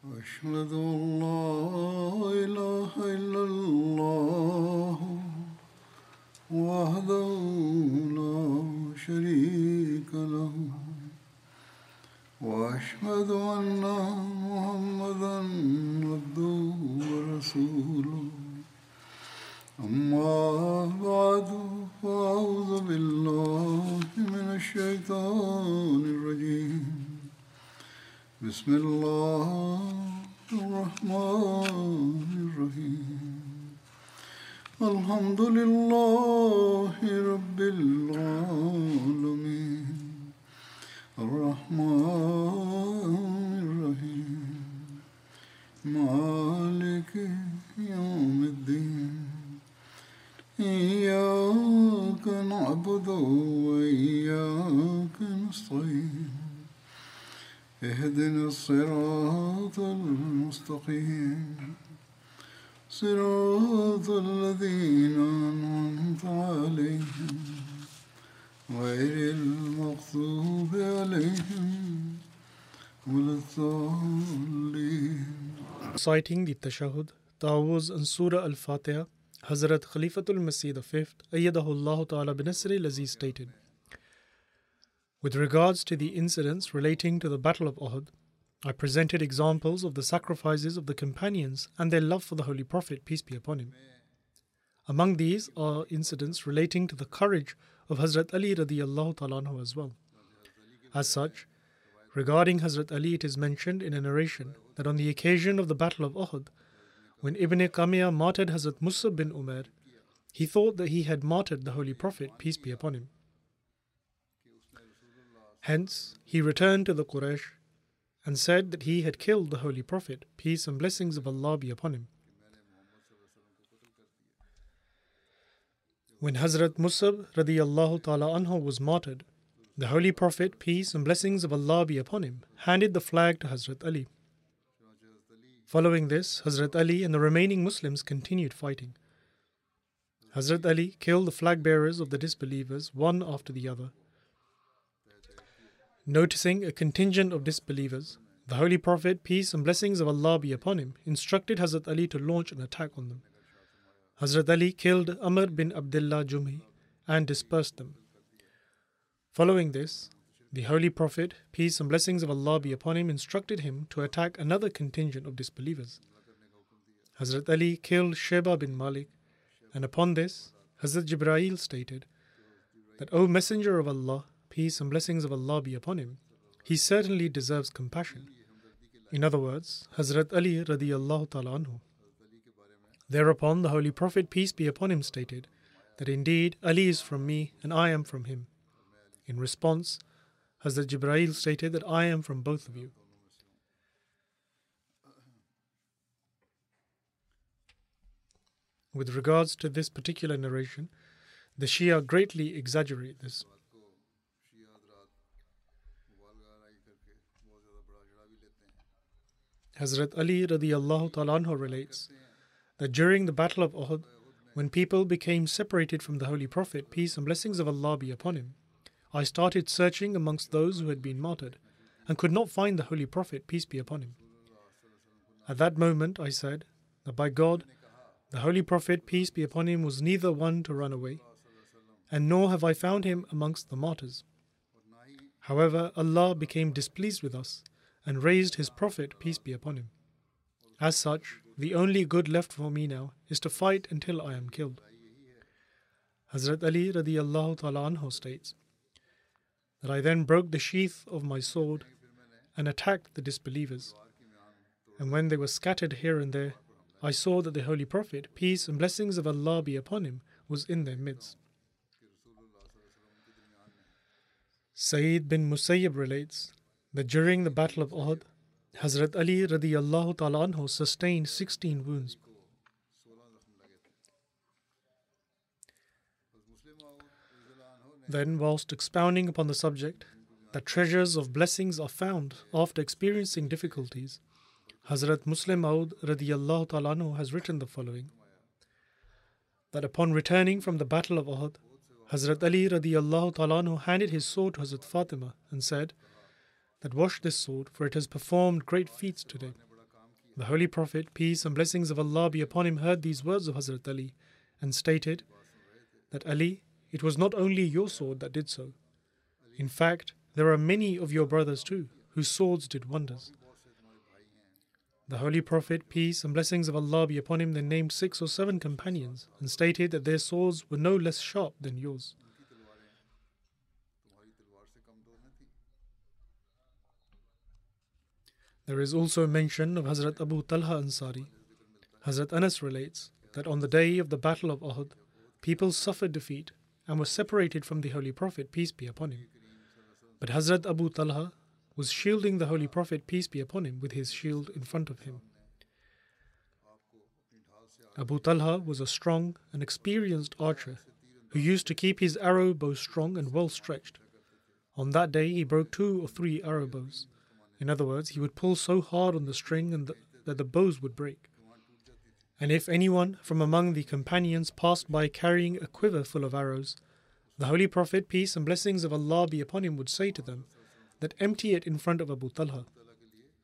أشهد أن لا إله إلا الله وحده لا شريك له وأشهد أن محمدا عبده ورسوله أما بعد فأعوذ بالله من الشيطان الرجيم بسم الله الرحمن الرحيم الحمد لله رب العالمين الرحمن الرحيم مالك يوم الدين إياك نعبد وإياك نستعين اهدنا الصراط المستقيم صراط الذين أنعمت عليهم غير المغضوب عليهم ولا الضالين. Citing the Tashahud, Ta'awuz and Surah Al-Fatiha, Hazrat Khalifatul Masih V, Ayyadahullahu Ta'ala Binasri Lazi stated, with regards to the incidents relating to the Battle of Uhud, I presented examples of the sacrifices of the companions and their love for the Holy Prophet, peace be upon him. Among these are incidents relating to the courage of Hazrat Ali radiyallahu ta'ala anhu as well. As such, regarding Hazrat Ali, it is mentioned in a narration that on the occasion of the Battle of Uhud, when Ibn Qami'ah martyred Hazrat Musab bin Umair, he thought that he had martyred the Holy Prophet, peace be upon him. Hence, he returned to the Quraysh and said that he had killed the Holy Prophet, peace and blessings of Allah be upon him. When Hazrat Musab radiyallahu ta'ala anhu was martyred, the Holy Prophet, peace and blessings of Allah be upon him, handed the flag to Hazrat Ali. Following this, Hazrat Ali and the remaining Muslims continued fighting. Hazrat Ali killed the flag bearers of the disbelievers one after the other. Noticing a contingent of disbelievers, the Holy Prophet, peace and blessings of Allah be upon him, instructed Hazrat Ali to launch an attack on them. Hazrat Ali killed Amr bin Abdullah Jumi and dispersed them. Following this, the Holy Prophet, peace and blessings of Allah be upon him, instructed him to attack another contingent of disbelievers. Hazrat Ali killed Sheba bin Malik, and upon this, Hazrat Jibra'il stated that, O Messenger of Allah, peace and blessings of Allah be upon him, he certainly deserves compassion. In other words, Hazrat Ali radiyallahu ta'ala anhu. Thereupon the Holy Prophet, peace be upon him, stated that indeed Ali is from me and I am from him. In response, Hazrat Jibra'il stated that I am from both of you. With regards to this particular narration, the Shia greatly exaggerate this. Hazrat Ali radiyallahu ta'ala anhu relates that during the Battle of Uhud, when people became separated from the Holy Prophet, peace and blessings of Allah be upon him, I started searching amongst those who had been martyred and could not find the Holy Prophet, peace be upon him. At that moment I said that by God, the Holy Prophet, peace be upon him, was neither one to run away, and nor have I found him amongst the martyrs. However, Allah became displeased with us and raised his Prophet, peace be upon him. As such, the only good left for me now is to fight until I am killed. Hazrat Ali radiyallahu ta'ala anhu states that I then broke the sheath of my sword and attacked the disbelievers. And when they were scattered here and there, I saw that the Holy Prophet, peace and blessings of Allah be upon him, was in their midst. Sa'id bin Musayyib relates that during the Battle of Uhud, Hazrat Ali radiyallahu ta'ala anhu sustained 16 wounds. Then, whilst expounding upon the subject that treasures of blessings are found after experiencing difficulties, Hazrat Musleh Maud radiyallahu ta'ala anhu has written the following, that upon returning from the Battle of Uhud, Hazrat Ali radiyallahu ta'ala anhu handed his sword to Hazrat Fatima and said that wash this sword, for it has performed great feats today. The Holy Prophet, peace and blessings of Allah be upon him, heard these words of Hazrat Ali and stated that, Ali, it was not only your sword that did so. In fact, there are many of your brothers too, whose swords did wonders. The Holy Prophet, peace and blessings of Allah be upon him, then named 6 or 7 companions and stated that their swords were no less sharp than yours. There is also mention of Hazrat Abu Talha Ansari. Hazrat Anas relates that on the day of the Battle of Uhud, people suffered defeat and were separated from the Holy Prophet, peace be upon him. But Hazrat Abu Talha was shielding the Holy Prophet, peace be upon him, with his shield in front of him. Abu Talha was a strong and experienced archer who used to keep his arrow bow strong and well stretched. On that day, he broke 2 or 3 arrow bows. In other words, he would pull so hard on the string that the bows would break. And if anyone from among the companions passed by carrying a quiver full of arrows, the Holy Prophet, peace and blessings of Allah be upon him, would say to them that empty it in front of Abu Talha.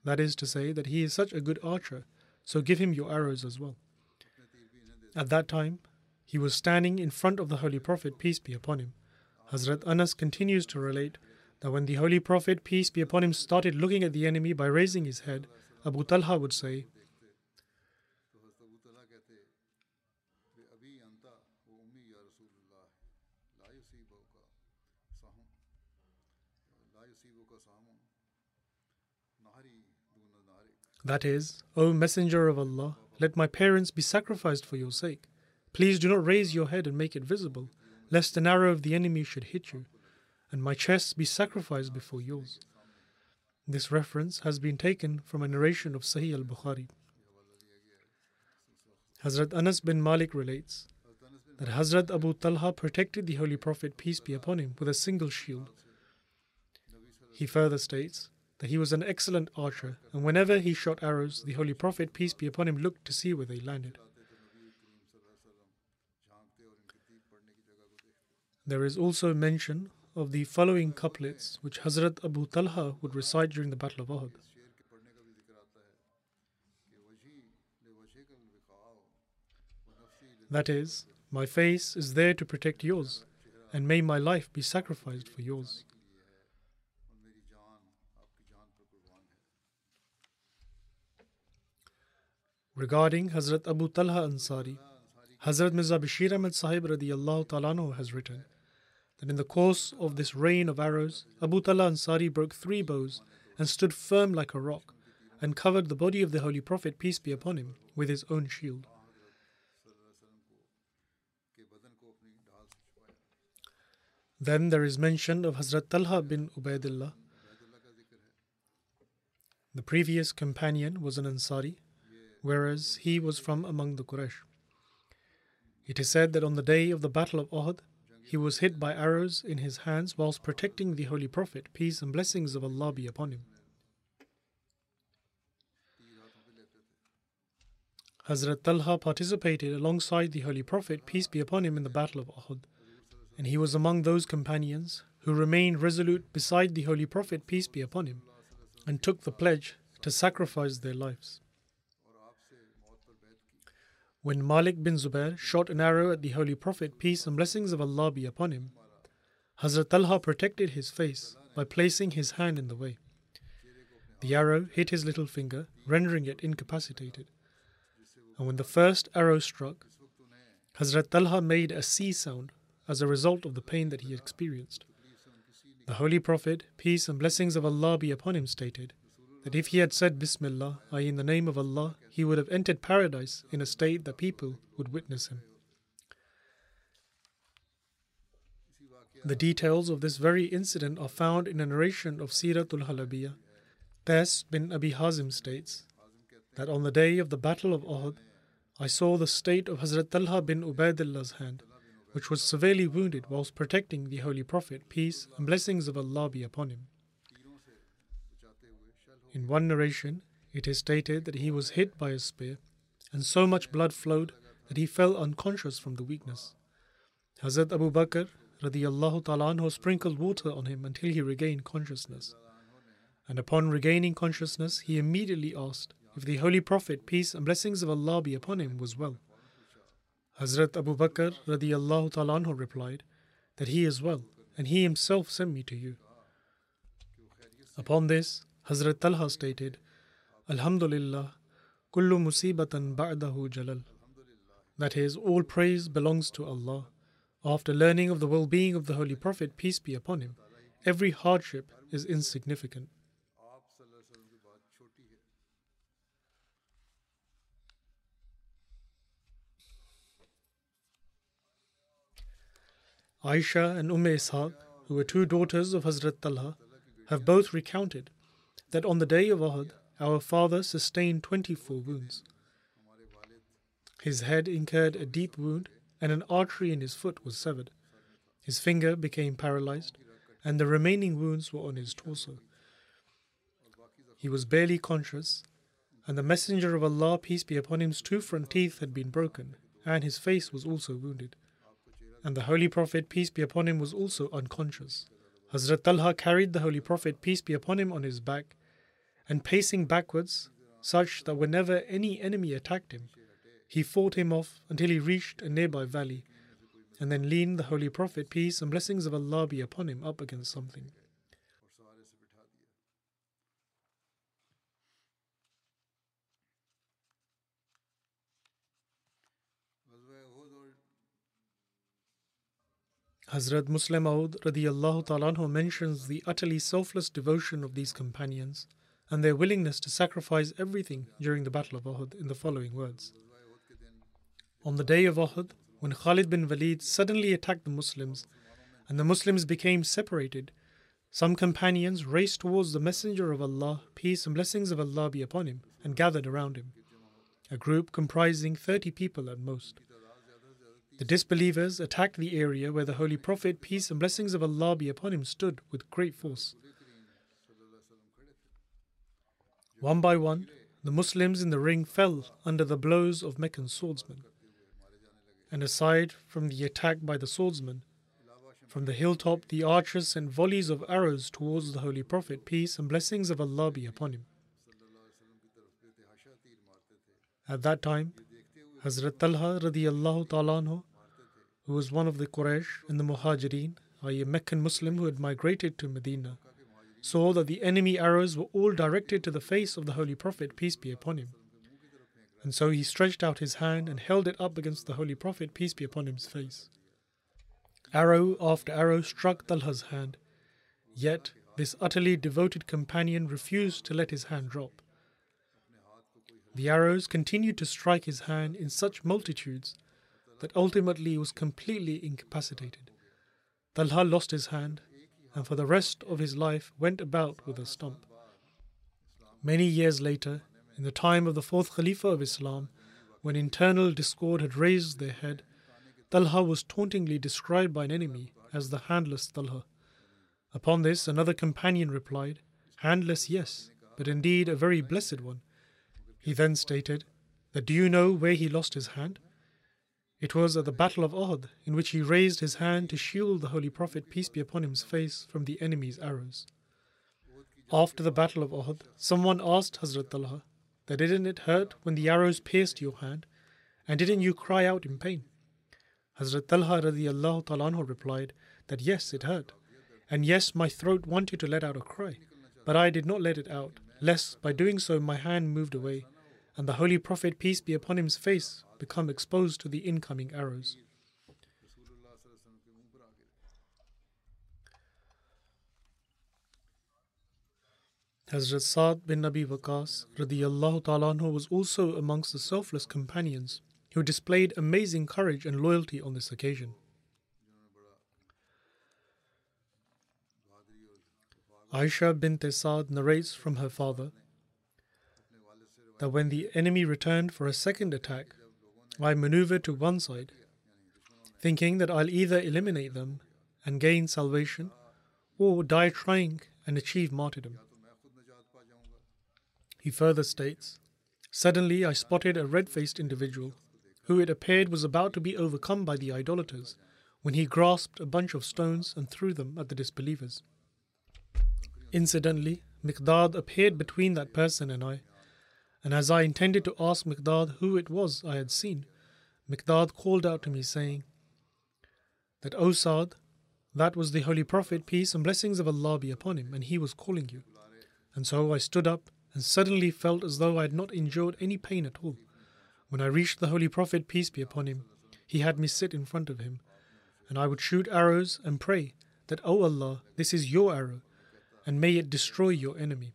That is to say that he is such a good archer, so give him your arrows as well. At that time, he was standing in front of the Holy Prophet, peace be upon him. Hazrat Anas continues to relate that when the Holy Prophet, peace be upon him, started looking at the enemy by raising his head, Abu Talha would say, that is, O Messenger of Allah, let my parents be sacrificed for your sake. Please do not raise your head and make it visible, lest an arrow of the enemy should hit you, and my chest be sacrificed before yours. This reference has been taken from a narration of Sahih al-Bukhari. Hazrat Anas bin Malik relates that Hazrat Abu Talha protected the Holy Prophet, peace be upon him, with a single shield. He further states that he was an excellent archer, and whenever he shot arrows, the Holy Prophet, peace be upon him, looked to see where they landed. There is also mention of the following couplets which Hazrat Abu Talha would recite during the Battle of Uhud. That is, my face is there to protect yours, and may my life be sacrificed for yours. Regarding Hazrat Abu Talha Ansari, Hazrat Mirza Bashir Ahmad Sahib radiyallahu ta'ala anhu has written that in the course of this rain of arrows, Abu Talha Ansari broke 3 bows and stood firm like a rock and covered the body of the Holy Prophet, peace be upon him, with his own shield. Then there is mention of Hazrat Talha bin Ubaidillah. The previous companion was an Ansari, whereas he was from among the Quraysh. It is said that on the day of the Battle of Uhud, he was hit by arrows in his hands whilst protecting the Holy Prophet, peace and blessings of Allah be upon him. Hazrat Talha participated alongside the Holy Prophet, peace be upon him, in the Battle of Uhud, and he was among those companions who remained resolute beside the Holy Prophet, peace be upon him, and took the pledge to sacrifice their lives. When Malik bin Zubair shot an arrow at the Holy Prophet, peace and blessings of Allah be upon him, Hazrat Talha protected his face by placing his hand in the way. The arrow hit his little finger, rendering it incapacitated. And when the first arrow struck, Hazrat Talha made a C sound as a result of the pain that he experienced. The Holy Prophet, peace and blessings of Allah be upon him, stated that if he had said Bismillah, i.e. in the name of Allah, he would have entered paradise in a state that people would witness him. The details of this very incident are found in a narration of Seeratul Halabiya. Taas bin Abi Hazim states that on the day of the Battle of Uhud, I saw the state of Hazrat Talha bin Ubaidillah's hand, which was severely wounded whilst protecting the Holy Prophet, peace and blessings of Allah be upon him. In one narration, it is stated that he was hit by a spear and so much blood flowed that he fell unconscious from the weakness. Hazrat Abu Bakr radiyallahu ta'ala anhu sprinkled water on him until he regained consciousness. And upon regaining consciousness, he immediately asked, of the Holy Prophet, peace and blessings of Allah be upon him, was well. Hazrat Abu Bakr radiyallahu ta'ala anhu replied that he is well, and he himself sent me to you. Upon this, Hazrat Talha stated, Alhamdulillah, kullu musibatan ba'dahu jalal. That is, all praise belongs to Allah. After learning of the well-being of the Holy Prophet, peace be upon him, every hardship is insignificant. Aisha and Umme Isha, who were two daughters of Hazrat Talha, have both recounted that on the day of Uhud, our father sustained 24 wounds. His head incurred a deep wound, and an artery in his foot was severed. His finger became paralyzed, and the remaining wounds were on his torso. He was barely conscious, and the Messenger of Allah, peace be upon him's two front teeth had been broken, and his face was also wounded. And the Holy Prophet, peace be upon him, was also unconscious. Hazrat Talha carried the Holy Prophet, peace be upon him, on his back, and pacing backwards, such that whenever any enemy attacked him, he fought him off until he reached a nearby valley, and then leaned the Holy Prophet, peace and blessings of Allah be upon him, up against something. Hazrat Musleh Maud radiyallahu ta'ala anhu mentions the utterly selfless devotion of these companions and their willingness to sacrifice everything during the Battle of Uhud in the following words. On the day of Uhud, when Khalid bin Walid suddenly attacked the Muslims and the Muslims became separated, some companions raced towards the Messenger of Allah, peace and blessings of Allah be upon him, and gathered around him, a group comprising 30 people at most. The disbelievers attacked the area where the Holy Prophet, peace and blessings of Allah be upon him, stood with great force. One by one, the Muslims in the ring fell under the blows of Meccan swordsmen. And aside from the attack by the swordsmen, from the hilltop the archers sent volleys of arrows towards the Holy Prophet, peace and blessings of Allah be upon him. At that time, Hazrat Talha radiyallahu ta'ala anhu, who was one of the Quraysh and the Muhajirin, i.e. Meccan Muslim who had migrated to Medina, saw that the enemy arrows were all directed to the face of the Holy Prophet, peace be upon him. And so he stretched out his hand and held it up against the Holy Prophet, peace be upon him's face. Arrow after arrow struck Talha's hand, yet this utterly devoted companion refused to let his hand drop. The arrows continued to strike his hand in such multitudes that ultimately he was completely incapacitated. Talha lost his hand and for the rest of his life went about with a stump. Many years later, in the time of the fourth Khalifa of Islam, when internal discord had raised their head, Talha was tauntingly described by an enemy as the handless Talha. Upon this, another companion replied, "Handless, yes, but indeed a very blessed one." He then stated that, "Do you know where he lost his hand? It was at the Battle of Uhud, in which he raised his hand to shield the Holy Prophet, peace be upon him's face, from the enemy's arrows." After the Battle of Uhud, someone asked Hazrat Talha that, "Didn't it hurt when the arrows pierced your hand, and didn't you cry out in pain?" Hazrat Talha radiyallahu ta'ala anhu replied that, "Yes, it hurt, and yes, my throat wanted to let out a cry, but I did not let it out, lest by doing so my hand moved away, and the Holy Prophet, peace be upon him's face, become exposed to the incoming arrows." Hazrat Sa'd bin Abi Waqqas radiyallahu ta'ala anhu was also amongst the selfless companions who displayed amazing courage and loyalty on this occasion. Aisha bint Saad narrates from her father that when the enemy returned for a second attack, I maneuvered to one side, thinking that I'll either eliminate them and gain salvation or die trying and achieve martyrdom. He further states, "Suddenly I spotted a red-faced individual who it appeared was about to be overcome by the idolaters when he grasped a bunch of stones and threw them at the disbelievers. Incidentally, Miqdad appeared between that person and I, And as I intended to ask Miqdad who it was I had seen, Miqdad called out to me, saying that, O Sa'd, that was the Holy Prophet, peace and blessings of Allah be upon him, and he was calling you. And so I stood up and suddenly felt as though I had not endured any pain at all. When I reached the Holy Prophet, peace be upon him, he had me sit in front of him, and I would shoot arrows and pray that, O Allah, this is your arrow, and may it destroy your enemy.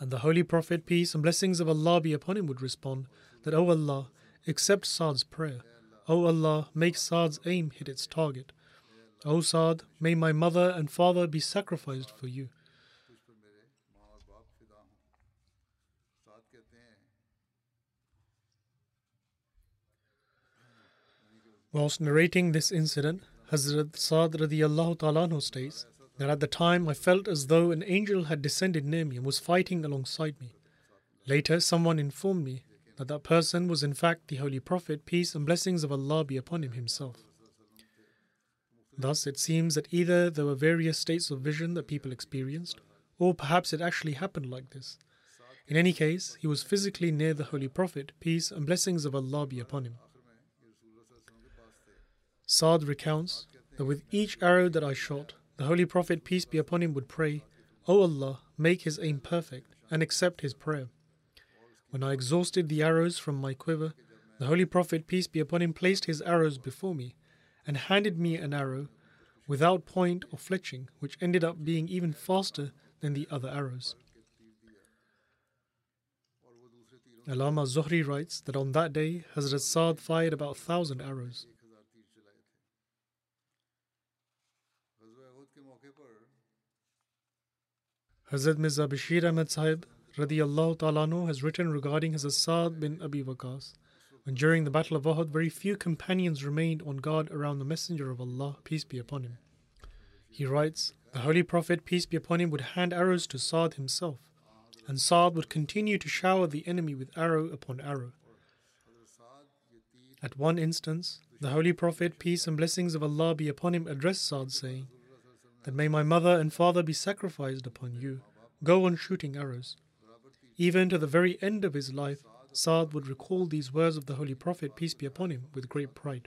And the Holy Prophet, peace and blessings of Allah be upon him, would respond that, O Allah, accept Sa'd's prayer. O Allah, make Sa'd's aim hit its target. O Sa'd, may my mother and father be sacrificed for you. Whilst narrating this incident, Hazrat Sa'd radiyallahu ta'ala anhu states that at the time I felt as though an angel had descended near me and was fighting alongside me. Later, someone informed me that that person was in fact the Holy Prophet, peace and blessings of Allah be upon him himself. Thus, it seems that either there were various states of vision that people experienced, or perhaps it actually happened like this. In any case, he was physically near the Holy Prophet, peace and blessings of Allah be upon him. Sa'd recounts that with each arrow that I shot, the Holy Prophet, peace be upon him, would pray, O Allah, make his aim perfect and accept his prayer. When I exhausted the arrows from my quiver, the Holy Prophet, peace be upon him, placed his arrows before me and handed me an arrow without point or fletching, which ended up being even faster than the other arrows. Alama Zuhri writes that on that day, Hazrat Sa'd fired about 1,000 arrows. Hazrat Mirza Bashir Ahmad Sahib radiyallahu ta'ala anhu has written regarding Hazrat Sa'd bin Abi Waqqas, when during the Battle of Uhud, very few companions remained on guard around the Messenger of Allah, peace be upon him. He writes, the Holy Prophet, peace be upon him, would hand arrows to Sa'd himself, and Sa'd would continue to shower the enemy with arrow upon arrow. At one instance, the Holy Prophet, peace and blessings of Allah be upon him, addressed Sa'd, saying that, may my mother and father be sacrificed upon you. Go on shooting arrows. Even to the very end of his life, Sa'd would recall these words of the Holy Prophet, peace be upon him, with great pride.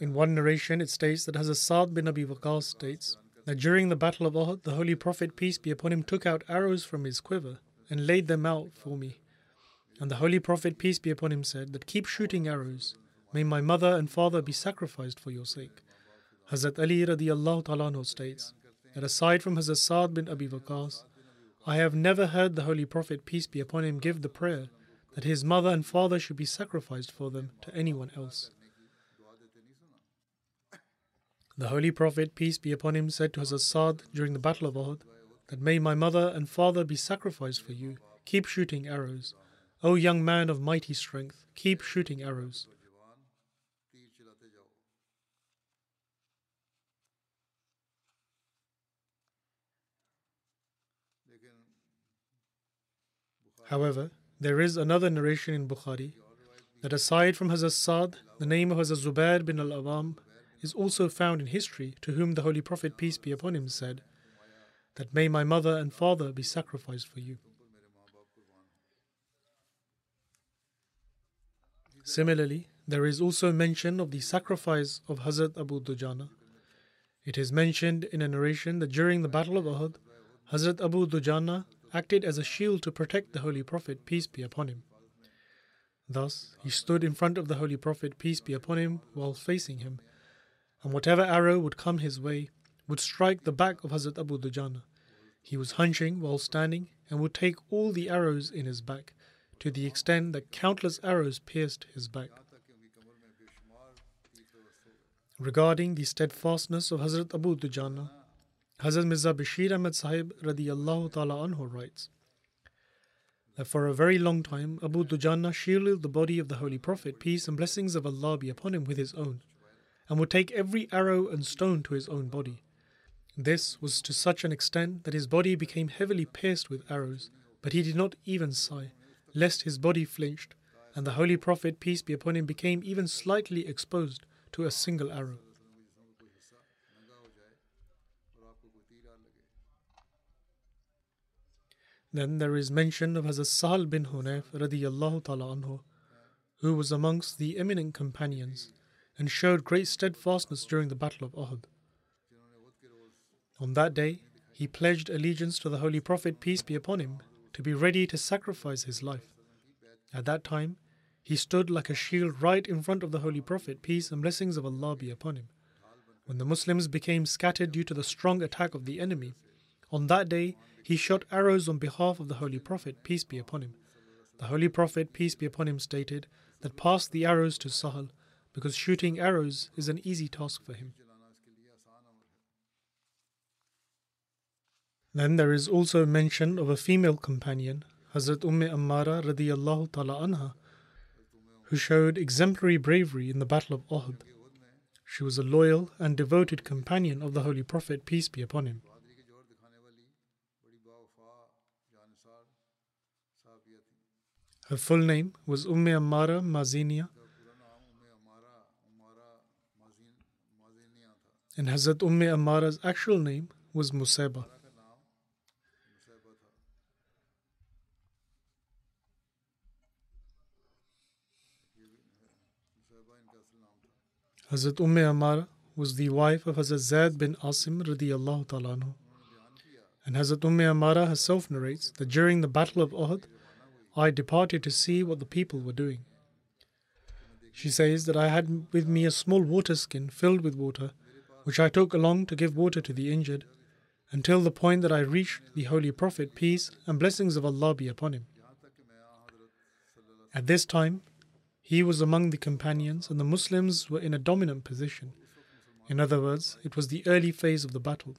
In one narration, it states that Hazrat Sa'd bin Abi Waqqas states that during the Battle of Uhud, the Holy Prophet, peace be upon him, took out arrows from his quiver and laid them out for me. And the Holy Prophet, peace be upon him, said that, keep shooting arrows. May my mother and father be sacrificed for your sake. Hazrat Ali radiyallahu ta'ala anhu states that aside from Hazrat Sa'd bin Abi Waqqas, I have never heard the Holy Prophet, peace be upon him, give the prayer that his mother and father should be sacrificed for them to anyone else. The Holy Prophet, peace be upon him, said to Hazrat Sa'd during the Battle of Uhud that, may my mother and father be sacrificed for you. Keep shooting arrows. O young man of mighty strength, keep shooting arrows. However, there is another narration in Bukhari that aside from Hazrat Sa'd, the name of Hazrat Zubair bin Al-Awwam is also found in history, to whom the Holy Prophet, peace be upon him, said that, may my mother and father be sacrificed for you. Similarly, there is also mention of the sacrifice of Hazrat Abu Dujana. It is mentioned in a narration that during the Battle of Uhud, Hazrat Abu Dujana acted as a shield to protect the Holy Prophet, peace be upon him. Thus, he stood in front of the Holy Prophet, peace be upon him, while facing him, and whatever arrow would come his way would strike the back of Hazrat Abu Dujana. He was hunching while standing and would take all the arrows in his back, to the extent that countless arrows pierced his back. Regarding the steadfastness of Hazrat Abu Dujana, Hazrat Mirza Bashir Ahmad Sahib radiyallahu ta'ala anhu writes that for a very long time, Abu Dujana shielded the body of the Holy Prophet, peace and blessings of Allah be upon him, with his own, and would take every arrow and stone to his own body. This was to such an extent that his body became heavily pierced with arrows, but he did not even sigh, lest his body flinched, and the Holy Prophet, peace be upon him, became even slightly exposed to a single arrow. Then there is mention of Hazrat Sahal bin Hunayf radiyallahu ta'ala anhu, who was amongst the eminent companions and showed great steadfastness during the Battle of Uhud. On that day, he pledged allegiance to the Holy Prophet, peace be upon him, to be ready to sacrifice his life. At that time, he stood like a shield right in front of the Holy Prophet, peace and blessings of Allah be upon him. When the Muslims became scattered due to the strong attack of the enemy, on that day, he shot arrows on behalf of the Holy Prophet, peace be upon him. The Holy Prophet, peace be upon him, stated that pass the arrows to Sahal, because shooting arrows is an easy task for him. Then there is also mention of a female companion, Hazrat Umm Amara radiyallahu ta'ala anha, who showed exemplary bravery in the Battle of Uhud. She was a loyal and devoted companion of the Holy Prophet, peace be upon him. Her full name was Umme Amara Maziniya, and Hazrat Umm Amara's actual name was Nusaybah. Hazrat Umm Amara was the wife of Hazrat Zaid bin Asim radiyallahu ta'ala anhu. And Hazrat Umm Amara herself narrates that during the Battle of Uhud, I departed to see what the people were doing. She says that I had with me a small water skin filled with water, which I took along to give water to the injured, until the point that I reached the Holy Prophet, peace and blessings of Allah be upon him. At this time, he was among the companions and the Muslims were in a dominant position. In other words, it was the early phase of the battle.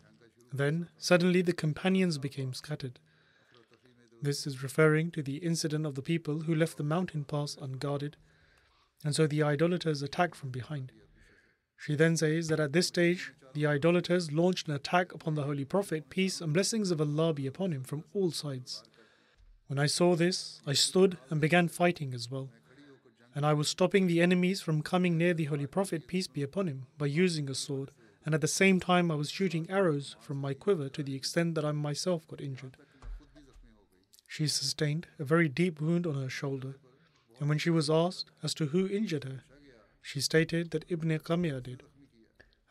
Then, suddenly the companions became scattered. This is referring to the incident of the people who left the mountain pass unguarded, and so the idolaters attacked from behind. She then says that at this stage, the idolaters launched an attack upon the Holy Prophet, peace and blessings of Allah be upon him, from all sides. When I saw this, I stood and began fighting as well. And I was stopping the enemies from coming near the Holy Prophet, peace be upon him, by using a sword, and at the same time I was shooting arrows from my quiver to the extent that I myself got injured. She sustained a very deep wound on her shoulder, and when she was asked as to who injured her, she stated that Ibn Qami'ah did.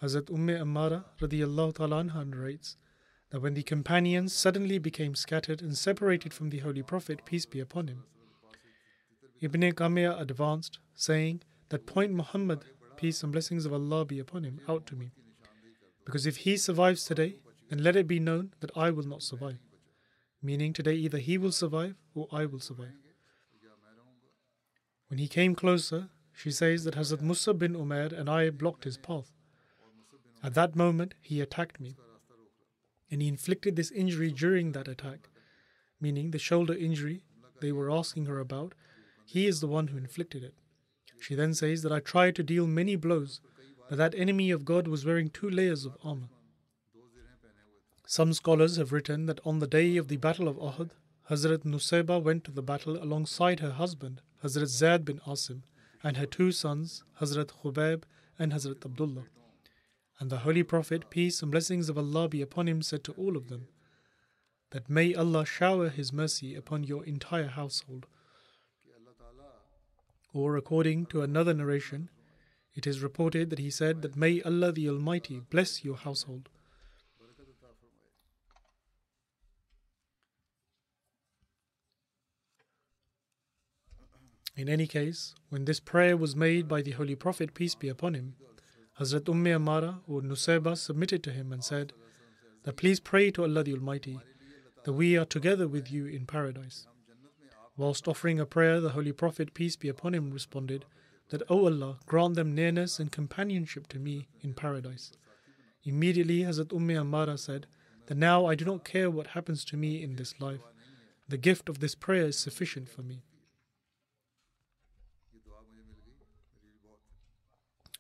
Hazrat Umm Amara radiyallahu ta'ala anha narrates that when the companions suddenly became scattered and separated from the Holy Prophet, peace be upon him, Ibn Qami'ah advanced, saying that point Muhammad, peace and blessings of Allah be upon him, out to me. Because if he survives today, then let it be known that I will not survive. Meaning today either he will survive or I will survive. When he came closer, she says that Hazrat Musab bin Umair and I blocked his path. At that moment, he attacked me. And he inflicted this injury during that attack. Meaning the shoulder injury they were asking her about, he is the one who inflicted it. She then says that I tried to deal many blows, but that enemy of God was wearing two layers of armor. Some scholars have written that on the day of the Battle of Uhud, Hazrat Nusaybah went to the battle alongside her husband, Hazrat Zaid bin Asim, and her two sons, Hazrat Khubayb and Hazrat Abdullah. And the Holy Prophet, peace and blessings of Allah be upon him, said to all of them, that may Allah shower His mercy upon your entire household. Or according to another narration, it is reported that he said that may Allah the Almighty bless your household. In any case, when this prayer was made by the Holy Prophet, peace be upon him, Hazrat Umm Amara or Nusaybah submitted to him and said that please pray to Allah the Almighty that we are together with you in paradise. Whilst offering a prayer, the Holy Prophet, peace be upon him, responded that, O Allah, grant them nearness and companionship to me in paradise. Immediately, Hazrat Umm Amara said that now I do not care what happens to me in this life. The gift of this prayer is sufficient for me.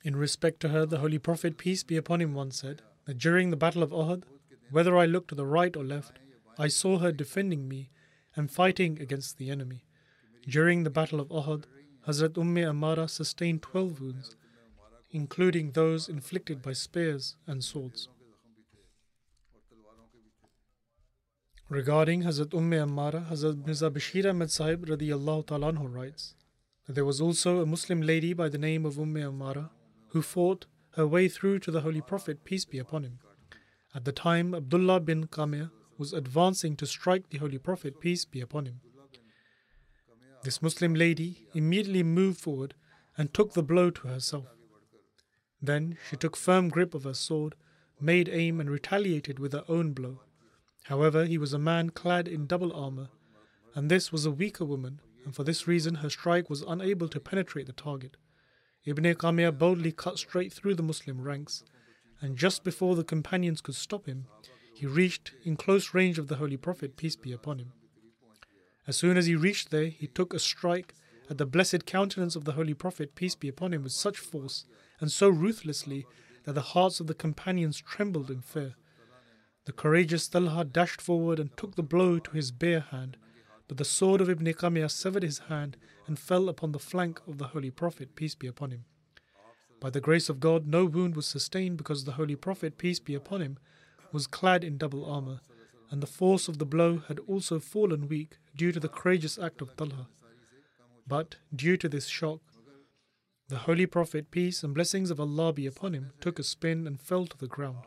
In respect to her, the Holy Prophet, peace be upon him, once said that during the Battle of Uhud, whether I looked to the right or left, I saw her defending me and fighting against the enemy. During the Battle of Uhud, Hazrat Umm Amara sustained 12 wounds, including those inflicted by spears and swords. Regarding Hazrat Umm Amara, Hazrat Mirza Bashir Ahmad Sahib radiyallahu ta'ala anhu writes that there was also a Muslim lady by the name of Umm Amara who fought her way through to the Holy Prophet, peace be upon him. At the time, Abdullah bin Qami'ah was advancing to strike the Holy Prophet, peace be upon him. This Muslim lady immediately moved forward and took the blow to herself. Then she took firm grip of her sword, made aim and retaliated with her own blow. However, he was a man clad in double armor, and this was a weaker woman, and for this reason her strike was unable to penetrate the target. Ibn Qami'ah boldly cut straight through the Muslim ranks, and just before the companions could stop him, he reached in close range of the Holy Prophet, peace be upon him. As soon as he reached there, he took a strike at the blessed countenance of the Holy Prophet, peace be upon him, with such force and so ruthlessly that the hearts of the companions trembled in fear. The courageous Talha dashed forward and took the blow to his bare hand, but the sword of Ibn Qami'ah severed his hand and fell upon the flank of the Holy Prophet, peace be upon him. By the grace of God, no wound was sustained because the Holy Prophet, peace be upon him, was clad in double armor, and the force of the blow had also fallen weak due to the courageous act of Talha. But due to this shock, the Holy Prophet, peace and blessings of Allah be upon him, took a spin and fell to the ground.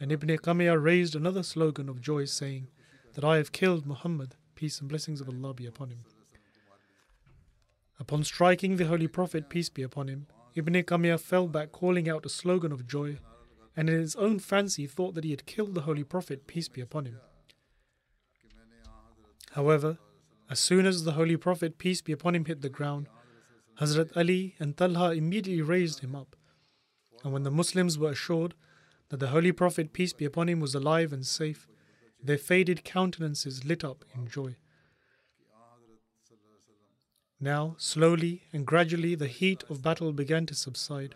And Ibn Qami'ah raised another slogan of joy, saying that I have killed Muhammad, peace and blessings of Allah be upon him. Upon striking the Holy Prophet, peace be upon him, Ibn Qami'ah fell back calling out a slogan of joy, and in his own fancy thought that he had killed the Holy Prophet, peace be upon him. However, as soon as the Holy Prophet, peace be upon him, hit the ground, Hazrat Ali and Talha immediately raised him up. And when the Muslims were assured that the Holy Prophet, peace be upon him, was alive and safe, their faded countenances lit up in joy. Now, slowly and gradually, the heat of battle began to subside,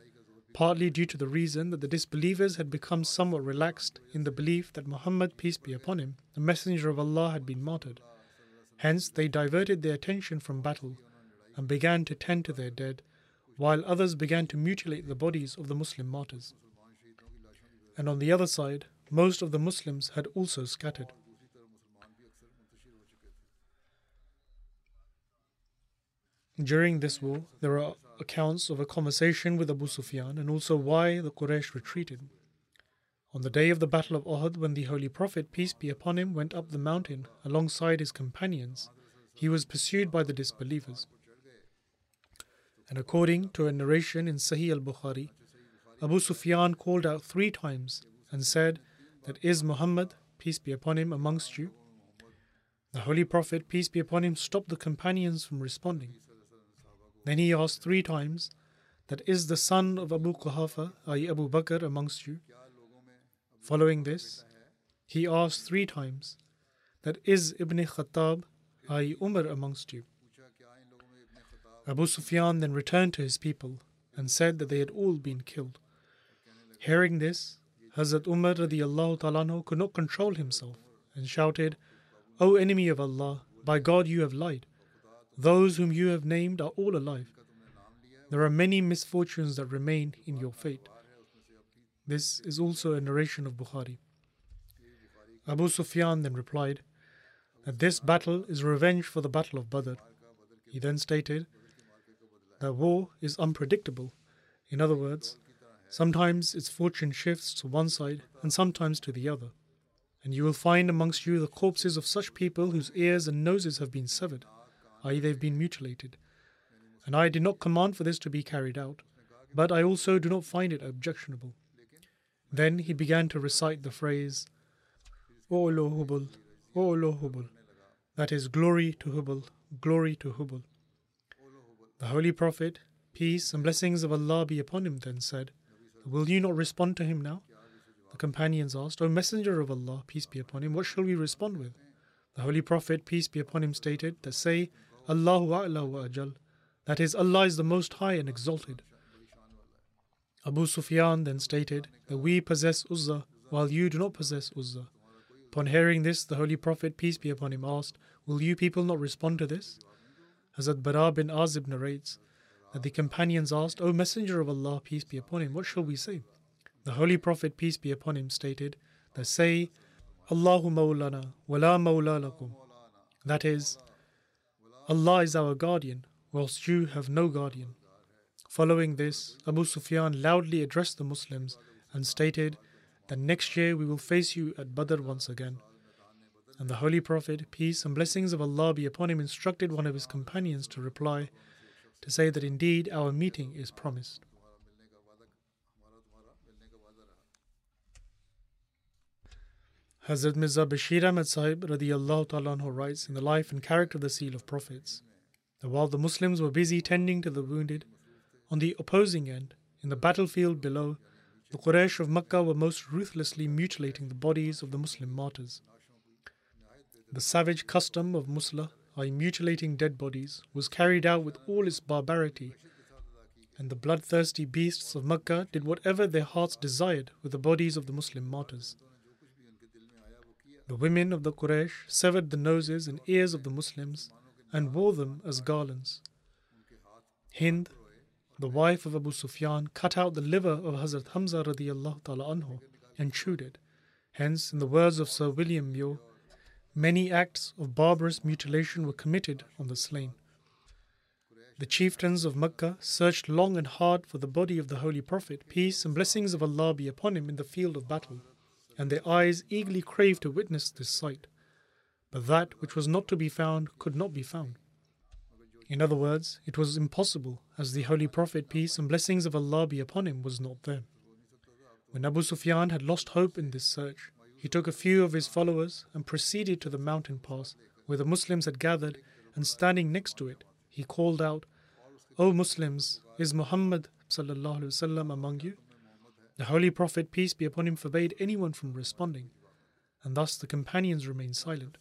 partly due to the reason that the disbelievers had become somewhat relaxed in the belief that Muhammad, peace be upon him, the messenger of Allah, had been martyred. Hence, they diverted their attention from battle and began to tend to their dead, while others began to mutilate the bodies of the Muslim martyrs. And on the other side, most of the Muslims had also scattered. During this war, there are accounts of a conversation with Abu Sufyan and also why the Quraysh retreated. On the day of the Battle of Uhud, when the Holy Prophet, peace be upon him, went up the mountain alongside his companions, he was pursued by the disbelievers. And according to a narration in Sahih al-Bukhari, Abu Sufyan called out 3 times and said that, "Is Muhammad, peace be upon him, amongst you?" The Holy Prophet, peace be upon him, stopped the companions from responding. Then he asked 3 times that, "Is the son of Abu Quhafa, i.e. Abu Bakr, amongst you?" Following this, he asked 3 times that, "Is Ibn Khattab, i.e. Umar, amongst you?" Abu Sufyan then returned to his people and said that they had all been killed. Hearing this, Hazrat Umar radiyallahu ta'ala anhu could not control himself and shouted, "O enemy of Allah, by God you have lied. Those whom you have named are all alive. There are many misfortunes that remain in your fate." This is also a narration of Bukhari. Abu Sufyan then replied that this battle is revenge for the Battle of Badr. He then stated that war is unpredictable. In other words, sometimes its fortune shifts to one side and sometimes to the other. And you will find amongst you the corpses of such people whose ears and noses have been severed, i.e. they've been mutilated. And I did not command for this to be carried out, but I also do not find it objectionable. Then he began to recite the phrase, "O Allahu Hubul, O Allahu Hubul," that is, "Glory to Hubul, glory to Hubul." The Holy Prophet, peace and blessings of Allah be upon him, then said, "Will you not respond to him now?" The companions asked, "O Messenger of Allah, peace be upon him, what shall we respond with?" The Holy Prophet, peace be upon him, stated that, "Say, Allahu A'la wa Ajal," that is, "Allah is the Most High and Exalted." Abu Sufyan then stated that, "We possess Uzzah, while you do not possess Uzzah." Upon hearing this, the Holy Prophet, peace be upon him, asked, "Will you people not respond to this?" Hazrat Bara bin Azib narrates that the companions asked, "O Messenger of Allah, peace be upon him, what shall we say?" The Holy Prophet, peace be upon him, stated that, "Say, Allahu Mawlana, wala Mawla lakum. That is, Allah is our guardian, whilst you have no guardian. Following this, Abu Sufyan loudly addressed the Muslims and stated that next year we will face you at Badr once again. And the Holy Prophet, peace and blessings of Allah be upon him, instructed one of his companions to reply, to say that indeed our meeting is promised. Hazrat Mirza Bashir Ahmad Sahib radiyallahu ta'ala anhu writes in the life and character of the seal of prophets that while the Muslims were busy tending to the wounded, on the opposing end, in the battlefield below, the Quraysh of Makkah were most ruthlessly mutilating the bodies of the Muslim martyrs. The savage custom of muslah, i.e. mutilating dead bodies, was carried out with all its barbarity, and the bloodthirsty beasts of Makkah did whatever their hearts desired with the bodies of the Muslim martyrs. The women of the Quraysh severed the noses and ears of the Muslims and wore them as garlands. Hind, the wife of Abu Sufyan, cut out the liver of Hazrat Hamza radiyallahu ta'ala anhu and chewed it. Hence, in the words of Sir William Muir, many acts of barbarous mutilation were committed on the slain. The chieftains of Makkah searched long and hard for the body of the Holy Prophet, peace and blessings of Allah be upon him, in the field of battle, and their eyes eagerly craved to witness this sight. But that which was not to be found could not be found. In other words, it was impossible, as the Holy Prophet, peace and blessings of Allah be upon him, was not there. When Abu Sufyan had lost hope in this search, he took a few of his followers and proceeded to the mountain pass where the Muslims had gathered, and standing next to it, he called out, "O Muslims, is Muhammad ﷺ among you?" The Holy Prophet, peace be upon him, forbade anyone from responding, and thus the companions remained silent.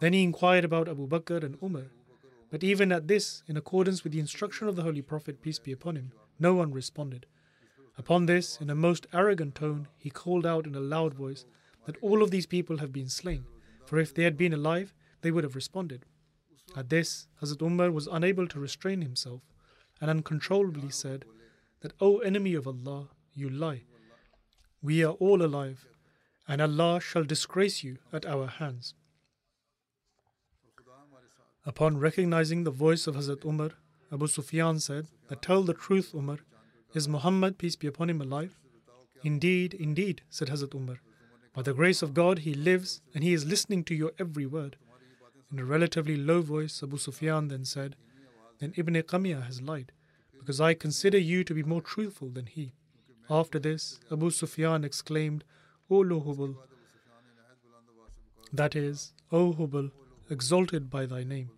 Then he inquired about Abu Bakr and Umar, but even at this, in accordance with the instruction of the Holy Prophet, peace be upon him, no one responded. Upon this, in a most arrogant tone, he called out in a loud voice that all of these people have been slain, for if they had been alive, they would have responded. At this, Hazrat Umar was unable to restrain himself and uncontrollably said that, "O enemy of Allah, you lie. We are all alive, and Allah shall disgrace you at our hands." Upon recognizing the voice of Hazrat Umar, Abu Sufyan said, "Tell the truth, Umar. Is Muhammad, peace be upon him, alive?" "Indeed, indeed," said Hazrat Umar. "By the grace of God, he lives, and he is listening to your every word." In a relatively low voice, Abu Sufyan then said, "Then Ibn Qami'ah has lied, because I consider you to be more truthful than he." After this, Abu Sufyan exclaimed, "O Luhubul," that is, "O Hubul, exalted by thy name."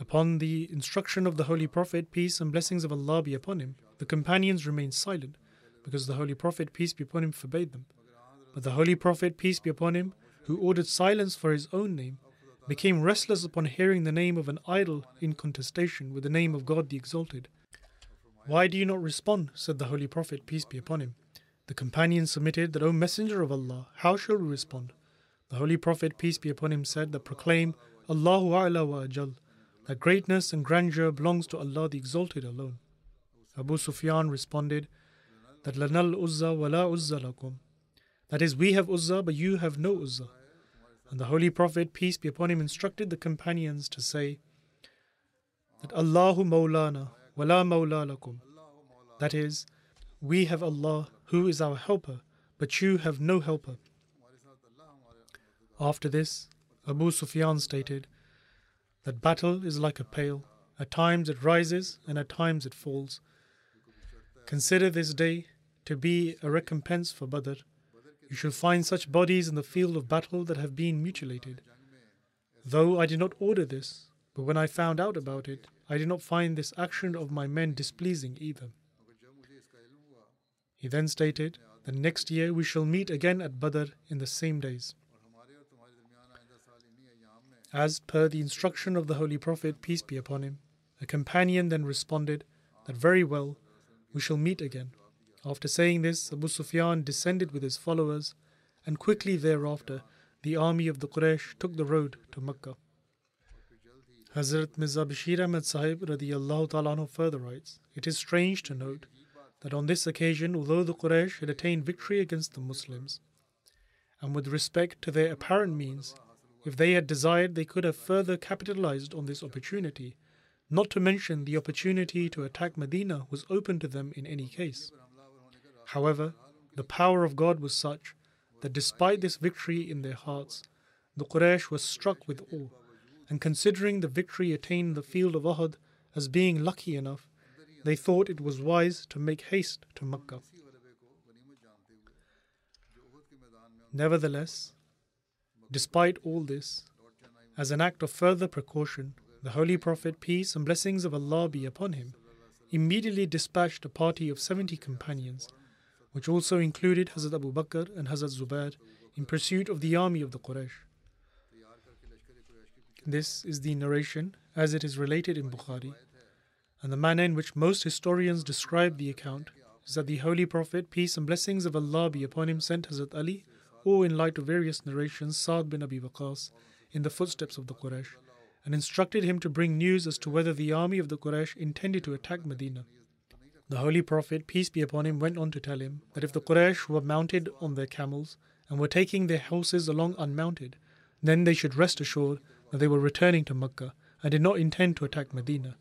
Upon the instruction of the Holy Prophet, peace and blessings of Allah be upon him, the companions remained silent, because the Holy Prophet, peace be upon him, forbade them. But the Holy Prophet, peace be upon him, who ordered silence for his own name, became restless upon hearing the name of an idol in contestation with the name of God the Exalted. "Why do you not respond?" said the Holy Prophet, peace be upon him. The companions submitted that, "O Messenger of Allah, how shall we respond?" The Holy Prophet, peace be upon him, said that, "Proclaim, Allahu A'la wa Ajal, that greatness and grandeur belongs to Allah the Exalted alone." Abu Sufyan responded that, "Lanal Uzza wa la Uzza lakum," that is, "We have Uzza, but you have no Uzza." And the Holy Prophet, peace be upon him, instructed the companions to say that, "Allahu Mawlana wa la Mawla lakum," that is, "We have Allah, who is our helper, but you have no helper." After this, Abu Sufyan stated that battle is like a pail. At times it rises and at times it falls. Consider this day to be a recompense for Badr. You shall find such bodies in the field of battle that have been mutilated. Though I did not order this, but when I found out about it, I did not find this action of my men displeasing either. He then stated that next year we shall meet again at Badr in the same days. As per the instruction of the Holy Prophet, peace be upon him, a companion then responded that, "Very well, we shall meet again." After saying this, Abu Sufyan descended with his followers, and quickly thereafter, the army of the Quraysh took the road to Makkah. Hazrat Mirza Bashir Ahmad Sahib radiyallahu ta'ala anhu further writes, "It is strange to note that on this occasion, although the Quraysh had attained victory against the Muslims, and with respect to their apparent means, if they had desired, they could have further capitalized on this opportunity. Not to mention, the opportunity to attack Medina was open to them in any case. However, the power of God was such that despite this victory in their hearts, the Quraysh was struck with awe, and considering the victory attained in the field of Uhud as being lucky enough, they thought it was wise to make haste to Makkah. Nevertheless, despite all this, as an act of further precaution, the Holy Prophet, peace and blessings of Allah be upon him, immediately dispatched a party of 70 companions, which also included Hazrat Abu Bakr and Hazrat Zubair, in pursuit of the army of the Quraysh. This is the narration as it is related in Bukhari, and the manner in which most historians describe the account is that the Holy Prophet, peace and blessings of Allah be upon him, sent Hazrat Ali, or in light of various narrations, Sa'd bin Abi Waqqas, in the footsteps of the Quraysh, and instructed him to bring news as to whether the army of the Quraysh intended to attack Medina. The Holy Prophet, peace be upon him, went on to tell him that if the Quraysh were mounted on their camels and were taking their horses along unmounted, then they should rest assured that they were returning to Makkah and did not intend to attack Medina.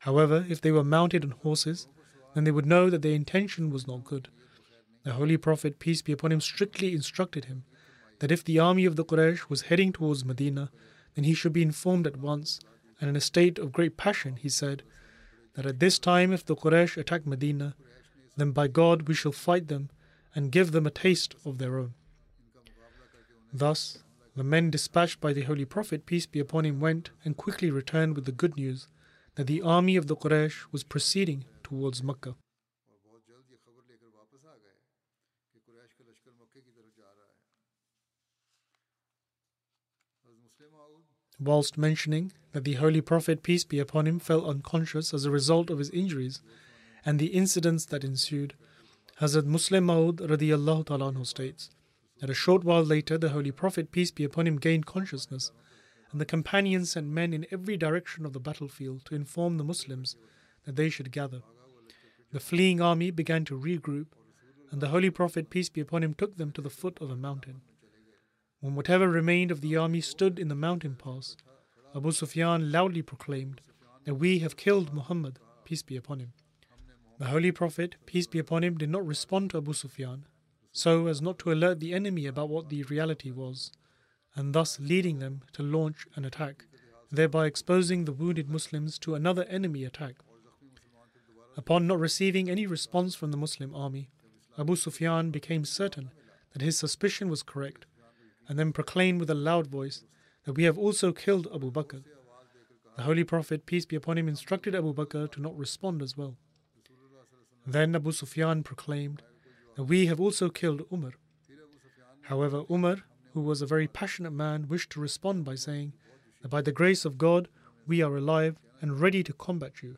However, if they were mounted on horses, then they would know that their intention was not good. The Holy Prophet, peace be upon him, strictly instructed him that if the army of the Quraysh was heading towards Medina, then he should be informed at once, and in a state of great passion he said that at this time if the Quraysh attack Medina, then by God we shall fight them and give them a taste of their own. Thus, the men dispatched by the Holy Prophet, peace be upon him, went and quickly returned with the good news that the army of the Quraysh was proceeding towards Makkah. Whilst mentioning that the Holy Prophet, peace be upon him, fell unconscious as a result of his injuries and the incidents that ensued, Hazrat Musleh Maud radiyallahu ta'ala anhu states that a short while later the Holy Prophet, peace be upon him, gained consciousness, and the companions sent men in every direction of the battlefield to inform the Muslims that they should gather. The fleeing army began to regroup, and the Holy Prophet, peace be upon him, took them to the foot of a mountain. When whatever remained of the army stood in the mountain pass, Abu Sufyan loudly proclaimed that we have killed Muhammad, peace be upon him. The Holy Prophet, peace be upon him, did not respond to Abu Sufyan, so as not to alert the enemy about what the reality was, and thus leading them to launch an attack, thereby exposing the wounded Muslims to another enemy attack. Upon not receiving any response from the Muslim army, Abu Sufyan became certain that his suspicion was correct, and then proclaimed with a loud voice that we have also killed Abu Bakr. The Holy Prophet, peace be upon him, instructed Abu Bakr to not respond as well. Then Abu Sufyan proclaimed that we have also killed Umar. However, Umar, who was a very passionate man, wished to respond by saying that by the grace of God, we are alive and ready to combat you.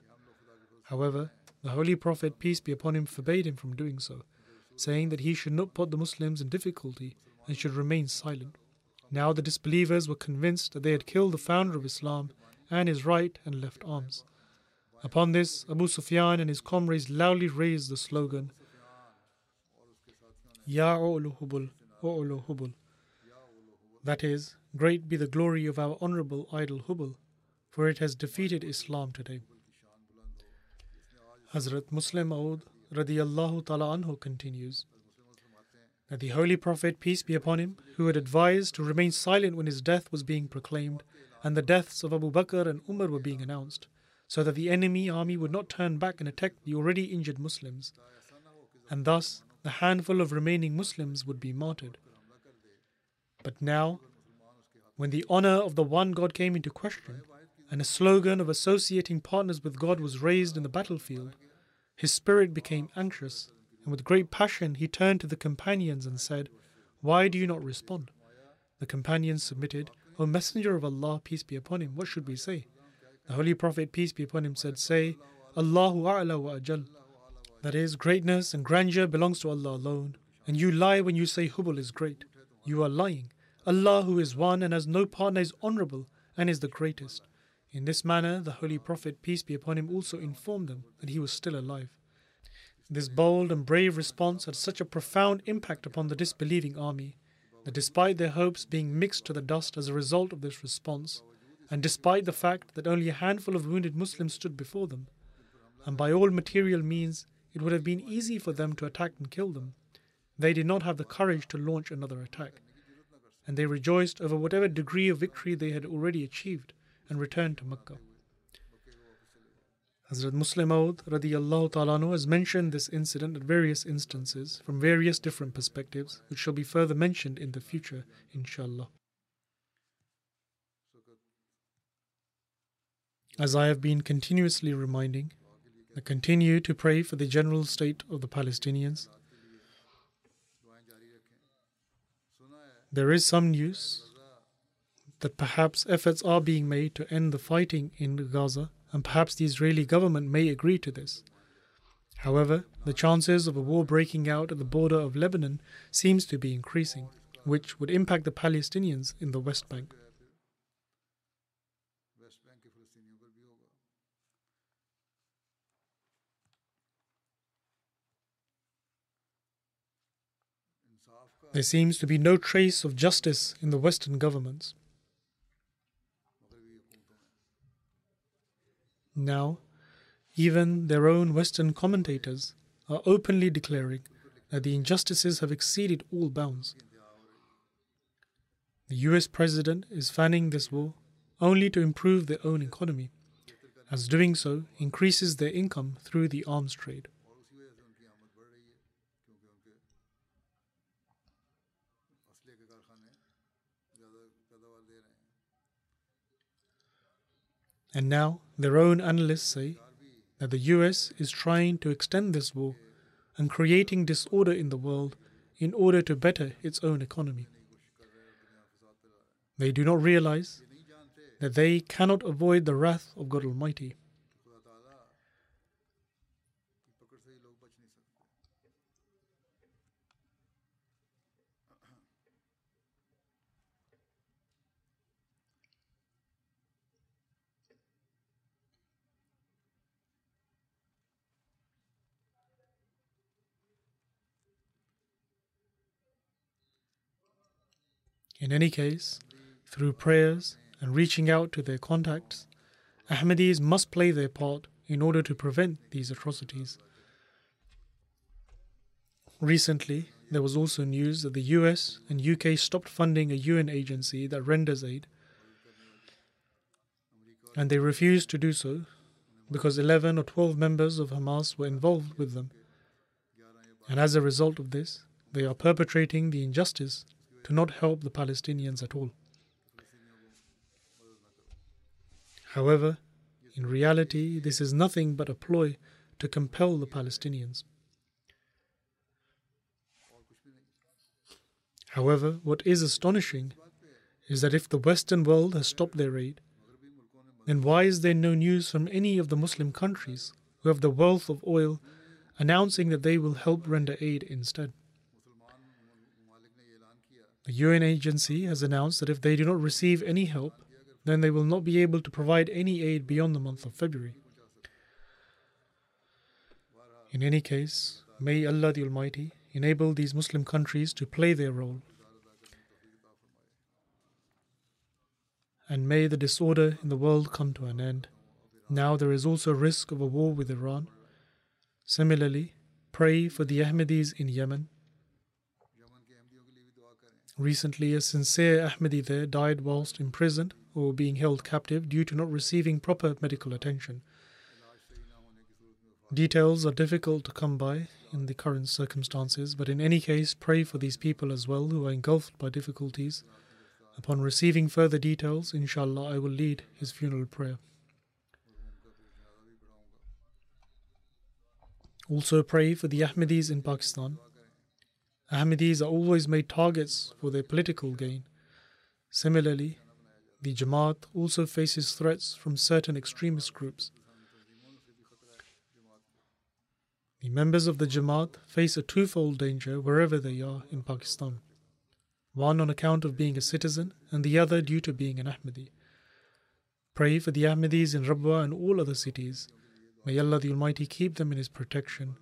However, the Holy Prophet, peace be upon him, forbade him from doing so, saying that he should not put the Muslims in difficulty and should remain silent. Now the disbelievers were convinced that they had killed the founder of Islam and his right and left arms. Upon this, Abu Sufyan and his comrades loudly raised the slogan, Ya Ulu Hubul, Ulu Hubul. That is, great be the glory of our honourable idol Hubul, for it has defeated Islam today. Hazrat Musleh Maud radiyallahu ta'ala anhu continues that the Holy Prophet, peace be upon him, who had advised to remain silent when his death was being proclaimed and the deaths of Abu Bakr and Umar were being announced, so that the enemy army would not turn back and attack the already injured Muslims, and thus the handful of remaining Muslims would be martyred. But now, when the honour of the one God came into question, and a slogan of associating partners with God was raised in the battlefield, his spirit became anxious, and with great passion he turned to the companions and said, "Why do you not respond?" The companions submitted, "O Messenger of Allah, peace be upon him, what should we say?" The Holy Prophet, peace be upon him, said, "Say, Allahu A'la wa Ajal." That is, greatness and grandeur belongs to Allah alone, and you lie when you say Hubul is great. You are lying. Allah, who is one and has no partner, is honourable and is the greatest. In this manner, the Holy Prophet, peace be upon him, also informed them that he was still alive. This bold and brave response had such a profound impact upon the disbelieving army that despite their hopes being mixed to the dust as a result of this response, and despite the fact that only a handful of wounded Muslims stood before them, and by all material means it would have been easy for them to attack and kill them, they did not have the courage to launch another attack, and they rejoiced over whatever degree of victory they had already achieved and returned to Makkah. Hazrat Musleh Maud radiyallahu ta'ala anhu has mentioned this incident at various instances from various different perspectives, which shall be further mentioned in the future, inshallah. As I have been continuously reminding, I continue to pray for the general state of the Palestinians. There is some news that perhaps efforts are being made to end the fighting in Gaza, and perhaps the Israeli government may agree to this. However, the chances of a war breaking out at the border of Lebanon seems to be increasing, which would impact the Palestinians in the West Bank. There seems to be no trace of justice in the Western governments. Now, even their own Western commentators are openly declaring that the injustices have exceeded all bounds. The US president is fanning this war only to improve their own economy, as doing so increases their income through the arms trade. And now, their own analysts say that the US is trying to extend this war and creating disorder in the world in order to better its own economy. They do not realize that they cannot avoid the wrath of God Almighty. In any case, through prayers and reaching out to their contacts, Ahmadis must play their part in order to prevent these atrocities. Recently, there was also news that the US and UK stopped funding a UN agency that renders aid, and they refused to do so because 11 or 12 members of Hamas were involved with them. And as a result of this, they are perpetrating the injustice to not help the Palestinians at all. However, in reality, this is nothing but a ploy to compel the Palestinians. However, what is astonishing is that if the Western world has stopped their aid, then why is there no news from any of the Muslim countries who have the wealth of oil announcing that they will help render aid instead? The UN agency has announced that if they do not receive any help, then they will not be able to provide any aid beyond the month of February. In any case, may Allah the Almighty enable these Muslim countries to play their role, and may the disorder in the world come to an end. Now there is also risk of a war with Iran. Similarly, pray for the Ahmadis in Yemen. Recently, a sincere Ahmadi there died whilst imprisoned or being held captive due to not receiving proper medical attention. Details are difficult to come by in the current circumstances, but in any case, pray for these people as well who are engulfed by difficulties. Upon receiving further details, inshallah, I will lead his funeral prayer. Also pray for the Ahmadis in Pakistan. Ahmadis are always made targets for their political gain. Similarly, the Jamaat also faces threats from certain extremist groups. The members of the Jamaat face a twofold danger wherever they are in Pakistan, one on account of being a citizen and the other due to being an Ahmadi. Pray for the Ahmadis in Rabwa and all other cities. May Allah the Almighty keep them in His protection,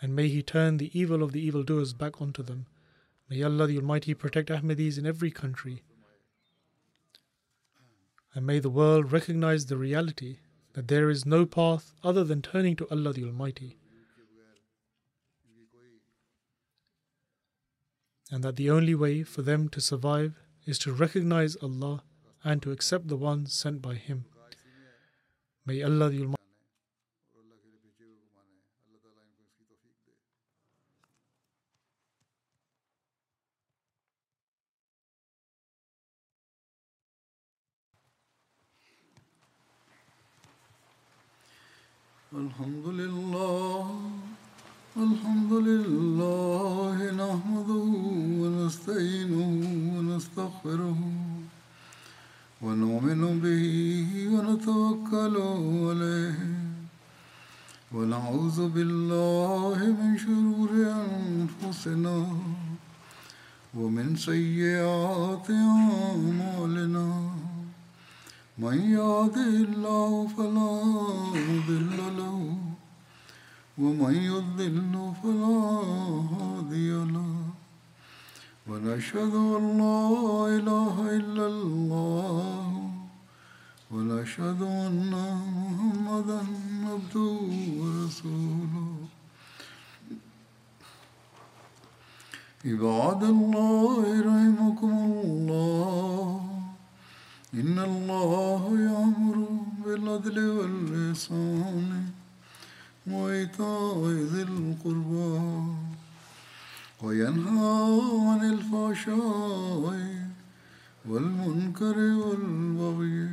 and may He turn the evil of the evildoers back onto them. May Allah the Almighty protect Ahmadis in every country. And may the world recognize the reality that there is no path other than turning to Allah the Almighty, and that the only way for them to survive is to recognize Allah and to accept the one sent by Him. May Allah the Almighty Alhamdulillah, nahmaduhu wa nasta'inuhu wa nastaghfiruhu wa nu'minu bihi wa natawakkalu alayhi wa na'udhu billahi min shururi anfusina wa min sayyi'ati a'malina. من يهده الله فلا مضل له ومن يضلل فلا هادي له ونشهد أن لا إله إلا الله ونشهد أن محمدا عبده ورسوله. عباد الله رحمكم الله، إن الله يأمر بالعدل والإحسان وإيتاء ذي القربى وينهى عن الفحشاء والمنكر والبغي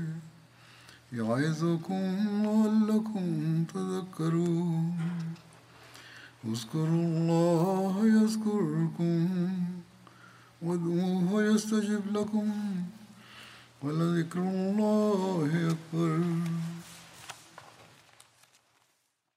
يعظكم لعلكم تذكرون. اذكروا الله يذكركم وادعوه يستجب لكم. وَلَذِكْرُ اللَّهِ أَكْبَرُ